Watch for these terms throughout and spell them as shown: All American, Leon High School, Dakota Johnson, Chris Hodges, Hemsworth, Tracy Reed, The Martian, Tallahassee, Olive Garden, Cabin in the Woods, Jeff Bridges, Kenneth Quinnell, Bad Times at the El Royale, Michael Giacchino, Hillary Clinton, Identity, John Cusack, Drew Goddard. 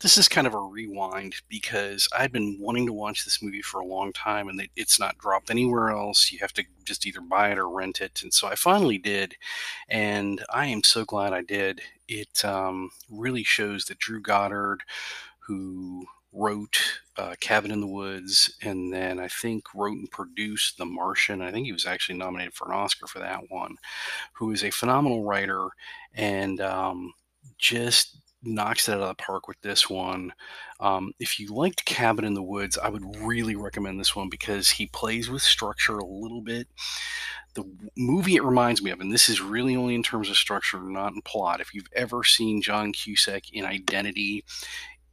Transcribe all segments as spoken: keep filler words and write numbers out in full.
this is kind of a rewind because I've been wanting to watch this movie for a long time, and it's not dropped anywhere else. You have to just either buy it or rent it. And so I finally did, and I am so glad I did. It um, really shows that Drew Goddard, who wrote uh, Cabin in the Woods, and then I think wrote and produced The Martian. I think he was actually nominated for an Oscar for that one, who is a phenomenal writer and um, just knocks it out of the park with this one. Um, if you liked Cabin in the Woods, I would really recommend this one because he plays with structure a little bit. The movie it reminds me of, and this is really only in terms of structure, not in plot. If you've ever seen John Cusack in Identity,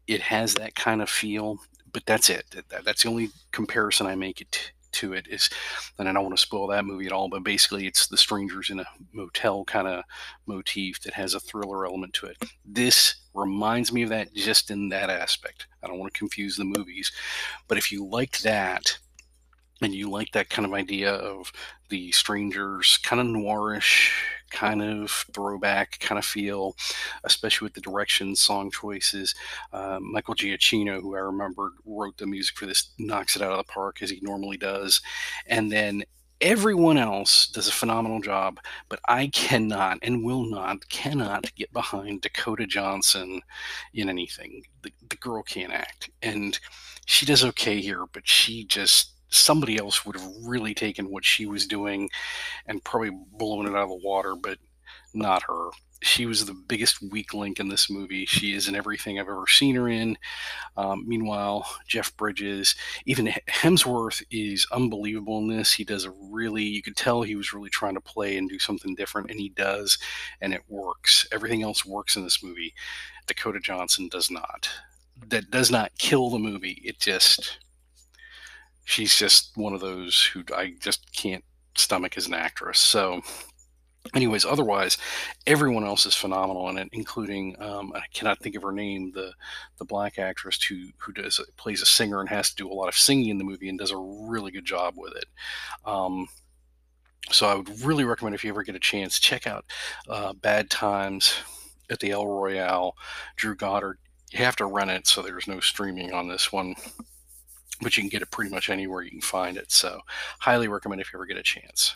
it has that kind of feel, but that's it. That's the only comparison I make it to it is, and I don't want to spoil that movie at all, but basically it's the strangers in a motel kind of motif that has a thriller element to it. This reminds me of that just in that aspect. I don't want to confuse the movies, but if you like that and you like that kind of idea of the strangers, kind of noirish, kind of throwback kind of feel, especially with the direction, song choices. Uh, Michael Giacchino, who I remember wrote the music for this, knocks it out of the park as he normally does. And then everyone else does a phenomenal job, but I cannot and will not, cannot get behind Dakota Johnson in anything. The, the girl can't act. And she does okay here, but she just... somebody else would have really taken what she was doing and probably blown it out of the water, but not her. She was the biggest weak link in this movie. She is in everything I've ever seen her in. Um, meanwhile, Jeff Bridges, even Hemsworth is unbelievable in this. He does a really, you could tell he was really trying to play and do something different, and he does, and it works. Everything else works in this movie. Dakota Johnson does not. That does not kill the movie. It just... she's just one of those who I just can't stomach as an actress. So anyways, otherwise, everyone else is phenomenal in it, including, um, I cannot think of her name, the the black actress who, who does plays a singer and has to do a lot of singing in the movie and does a really good job with it. Um, so I would really recommend if you ever get a chance, check out uh, Bad Times at the El Royale, Drew Goddard. You have to rent it, so there's no streaming on this one. But you can get it pretty much anywhere you can find it. So highly recommend if you ever get a chance.